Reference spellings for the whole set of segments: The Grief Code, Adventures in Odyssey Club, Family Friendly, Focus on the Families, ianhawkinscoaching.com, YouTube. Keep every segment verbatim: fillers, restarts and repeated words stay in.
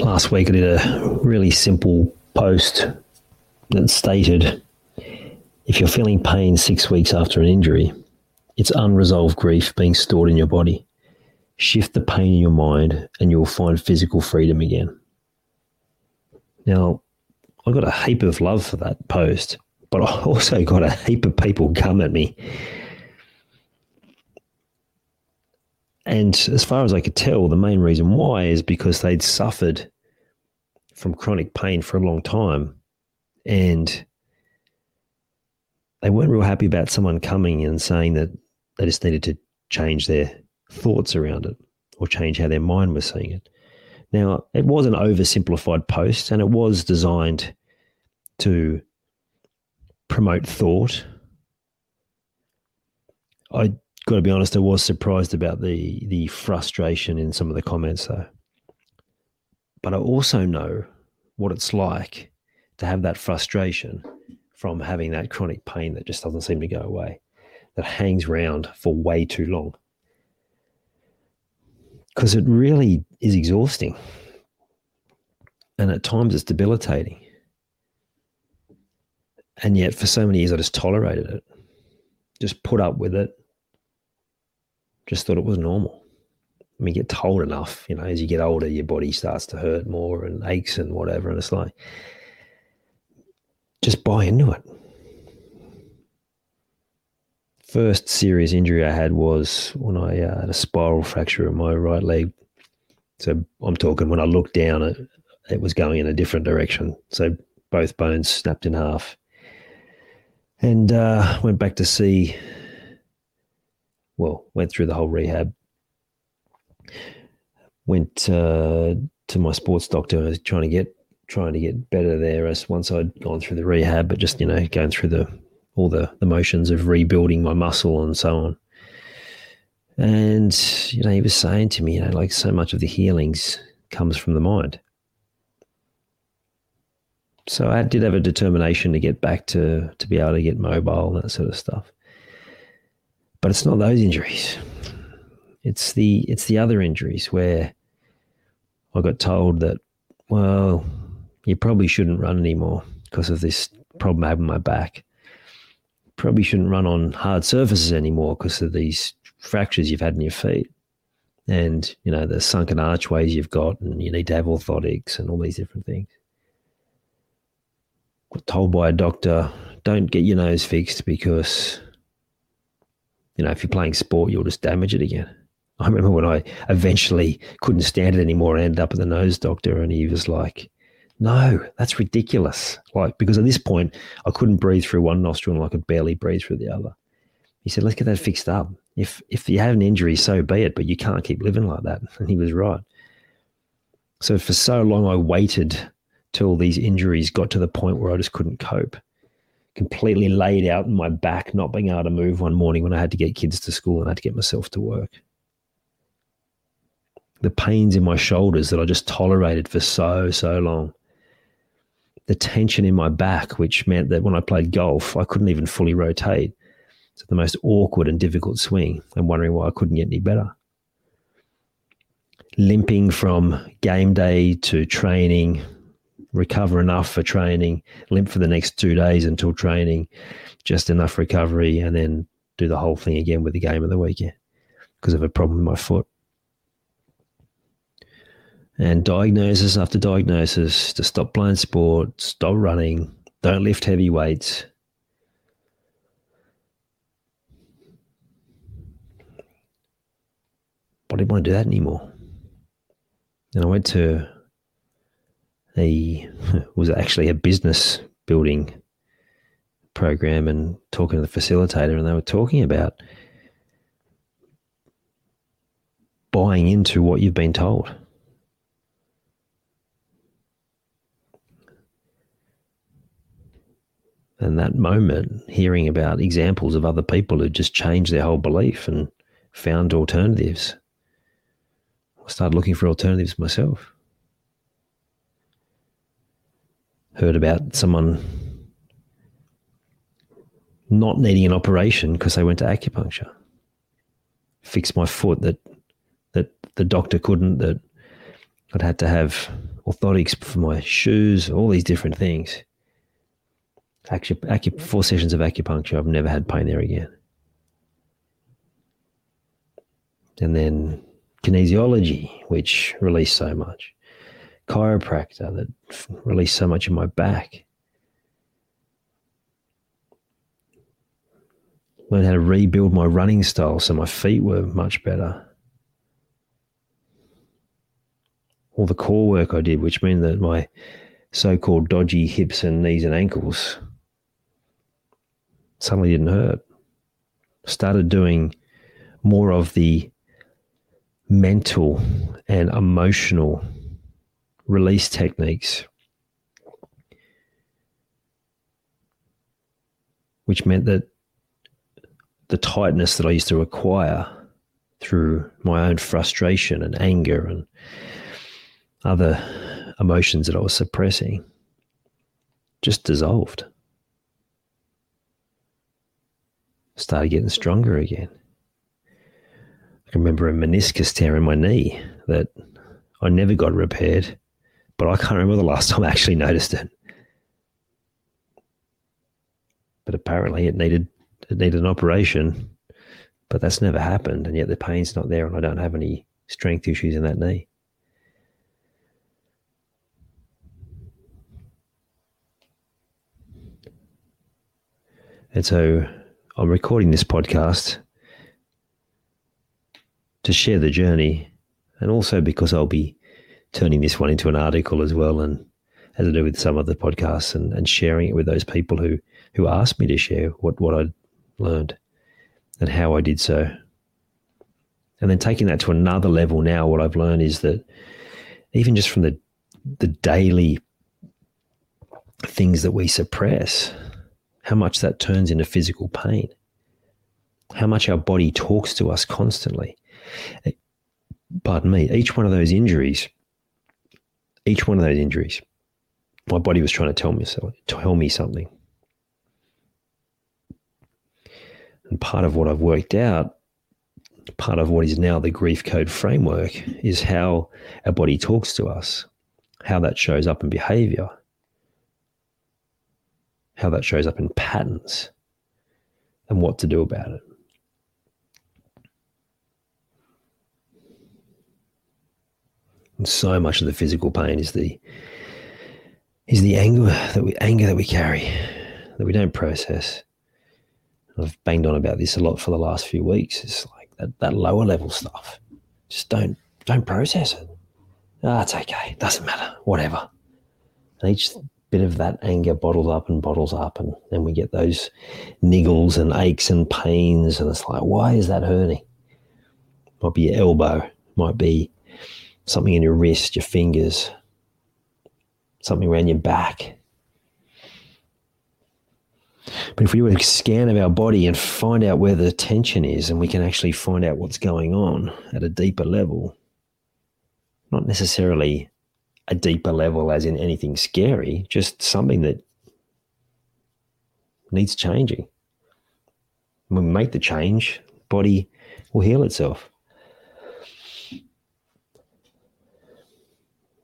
Last week I did a really simple post that stated, if you're feeling pain six weeks after an injury, it's unresolved grief being stored in your body. Shift the pain in your mind and you'll find physical freedom again. Now, I got a heap of love for that post, but I also got a heap of people come at me. And as far as I could tell, the main reason why is because they'd suffered from chronic pain for a long time and they weren't real happy about someone coming and saying that they just needed to change their thoughts around it or change how their mind was seeing it. Now, it was an oversimplified post and it was designed to promote thought. I got to be honest, I was surprised about the, the frustration in some of the comments though. But I also know what it's like to have that frustration from having that chronic pain that just doesn't seem to go away, that hangs around for way too long. Because it really is exhausting. And at times it's debilitating. And yet for so many years I just tolerated it. Just put up with it. Just thought it was normal. I mean, you get told enough, you know, as you get older, your body starts to hurt more and aches and whatever. And it's like, just buy into it. First serious injury I had was when I uh, had a spiral fracture in my right leg. So I'm talking when I looked down, it, it was going in a different direction. So both bones snapped in half. And uh, went back to see, well, went through the whole rehab. Went uh, to my sports doctor and I was trying to get, trying to get better there as once I'd gone through the rehab, but just, you know, going through the all the, the motions of rebuilding my muscle and so on. And, you know, he was saying to me, you know, like so much of the healings comes from the mind. So I did have a determination to get back to, to be able to get mobile and that sort of stuff. But it's not those injuries. It's the, it's the other injuries where I got told that, well, you probably shouldn't run anymore because of this problem I have in my back. Probably shouldn't run on hard surfaces anymore because of these fractures you've had in your feet and, you know, the sunken archways you've got and you need to have orthotics and all these different things. We're told by a doctor, don't get your nose fixed because, you know, if you're playing sport, you'll just damage it again. I remember when I eventually couldn't stand it anymore and ended up at the nose doctor and he was like, no, that's ridiculous. Like, because at this point, I couldn't breathe through one nostril and I could barely breathe through the other. He said, let's get that fixed up. If if you have an injury, so be it, but you can't keep living like that. And he was right. So for so long, I waited till these injuries got to the point where I just couldn't cope. Completely laid out in my back, not being able to move one morning when I had to get kids to school and I had to get myself to work. The pains in my shoulders that I just tolerated for so, so long. The tension in my back, which meant that when I played golf, I couldn't even fully rotate. So the most awkward and difficult swing. I'm wondering why I couldn't get any better. Limping from game day to training, recover enough for training, limp for the next two days until training, just enough recovery, and then do the whole thing again with the game of the weekend because of a problem in my foot. and diagnosis after diagnosis to stop playing sport, stop running, don't lift heavy weights. But I didn't want to do that anymore. And I went to a, it was actually a business building program, and talking to the facilitator, and they were talking about buying into what you've been told. And that moment, hearing about examples of other people who just changed their whole belief and found alternatives, I started looking for alternatives myself. Heard about someone not needing an operation because they went to acupuncture. Fixed my foot that that the doctor couldn't, that I'd had to have orthotics for my shoes, all these different things. Actually, acup- four sessions of acupuncture, I've never had pain there again. And then kinesiology, which released so much. Chiropractor, that f- released so much in my back. Learned how to rebuild my running style so my feet were much better. All the core work I did, which meant that my so-called dodgy hips and knees and ankles suddenly didn't hurt. Started doing more of the mental and emotional release techniques, which meant that the tightness that I used to acquire through my own frustration and anger and other emotions that I was suppressing just dissolved. Started getting stronger again. I can remember a meniscus tear in my knee that I never got repaired, but I can't remember the last time I actually noticed it. But apparently it needed it needed an operation, but that's never happened, and yet the pain's not there, and I don't have any strength issues in that knee. And so I'm recording this podcast to share the journey, and also because I'll be turning this one into an article as well, and as I do with some other podcasts, and, and sharing it with those people who, who asked me to share what, what I learned and how I did so. And then taking that to another level now, what I've learned is that even just from the the daily things that we suppress, how much that turns into physical pain, how much our body talks to us constantly. Pardon me, each one of those injuries, each one of those injuries, my body was trying to tell me, tell me something. And part of what I've worked out, part of what is now the Grief Code framework, is how our body talks to us, how that shows up in behavior, how that shows up in patterns, and what to do about it. And so much of the physical pain is the is the anger that we anger that we carry, that we don't process. I've banged on about this a lot for the last few weeks. It's like that, that lower level stuff. Just don't don't process it. Ah, oh, it's okay. Doesn't matter. Whatever. And each bit of that anger bottles up and bottles up, and then we get those niggles and aches and pains, and it's like, why is that hurting? Might be your elbow, might be something in your wrist, your fingers, something around your back. But if we do a scan of our body and find out where the tension is, and we can actually find out what's going on at a deeper level, not necessarily a deeper level as in anything scary, just something that needs changing. When we make the change, the body will heal itself.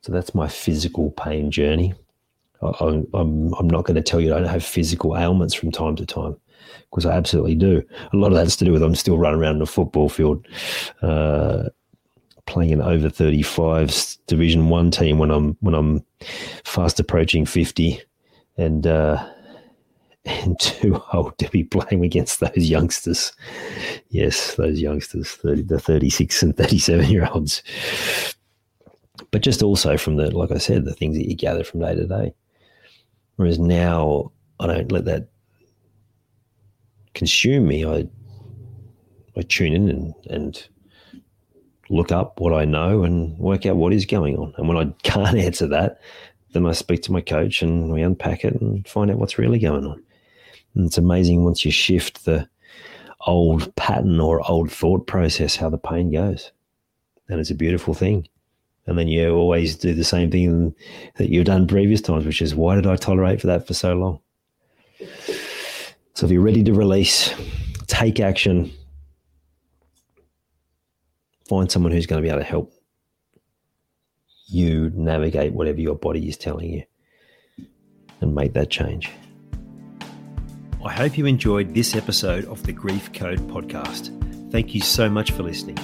So that's my physical pain journey. I'm, I'm, I'm not going to tell you I don't have physical ailments from time to time, because I absolutely do. A lot of that's to do with I'm still running around in the football field, uh, playing an over thirty-fives Division One team when I'm when I'm fast approaching fifty, and uh, and too old to be playing against those youngsters. Yes, those youngsters, thirty, the thirty-six and thirty-seven year olds. But just also from the, like I said, the things that you gather from day to day. Whereas now I don't let that consume me. I I tune in and and look up what I know and work out what is going on. And when I can't answer that, then I speak to my coach and we unpack it and find out what's really going on. And it's amazing once you shift the old pattern or old thought process, how the pain goes. And it's a beautiful thing. And then you always do the same thing that you've done previous times, which is, why did I tolerate for that for so long? So if you're ready to release, take action. Find someone who's going to be able to help you navigate whatever your body is telling you and make that change. I hope you enjoyed this episode of the Grief Code podcast. Thank you so much for listening.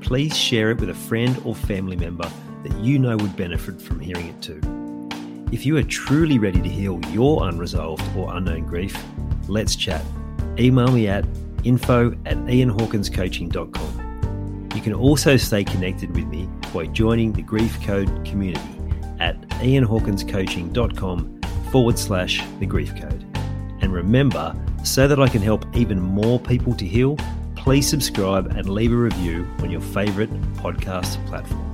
Please share it with a friend or family member that you know would benefit from hearing it too. If you are truly ready to heal your unresolved or unknown grief, let's chat. Email me at info at ian hawkins coaching dot com. You can also stay connected with me by joining the Grief Code community at ianhawkinscoaching.com forward slash the Grief Code. And remember, so that I can help even more people to heal, please subscribe and leave a review on your favorite podcast platform.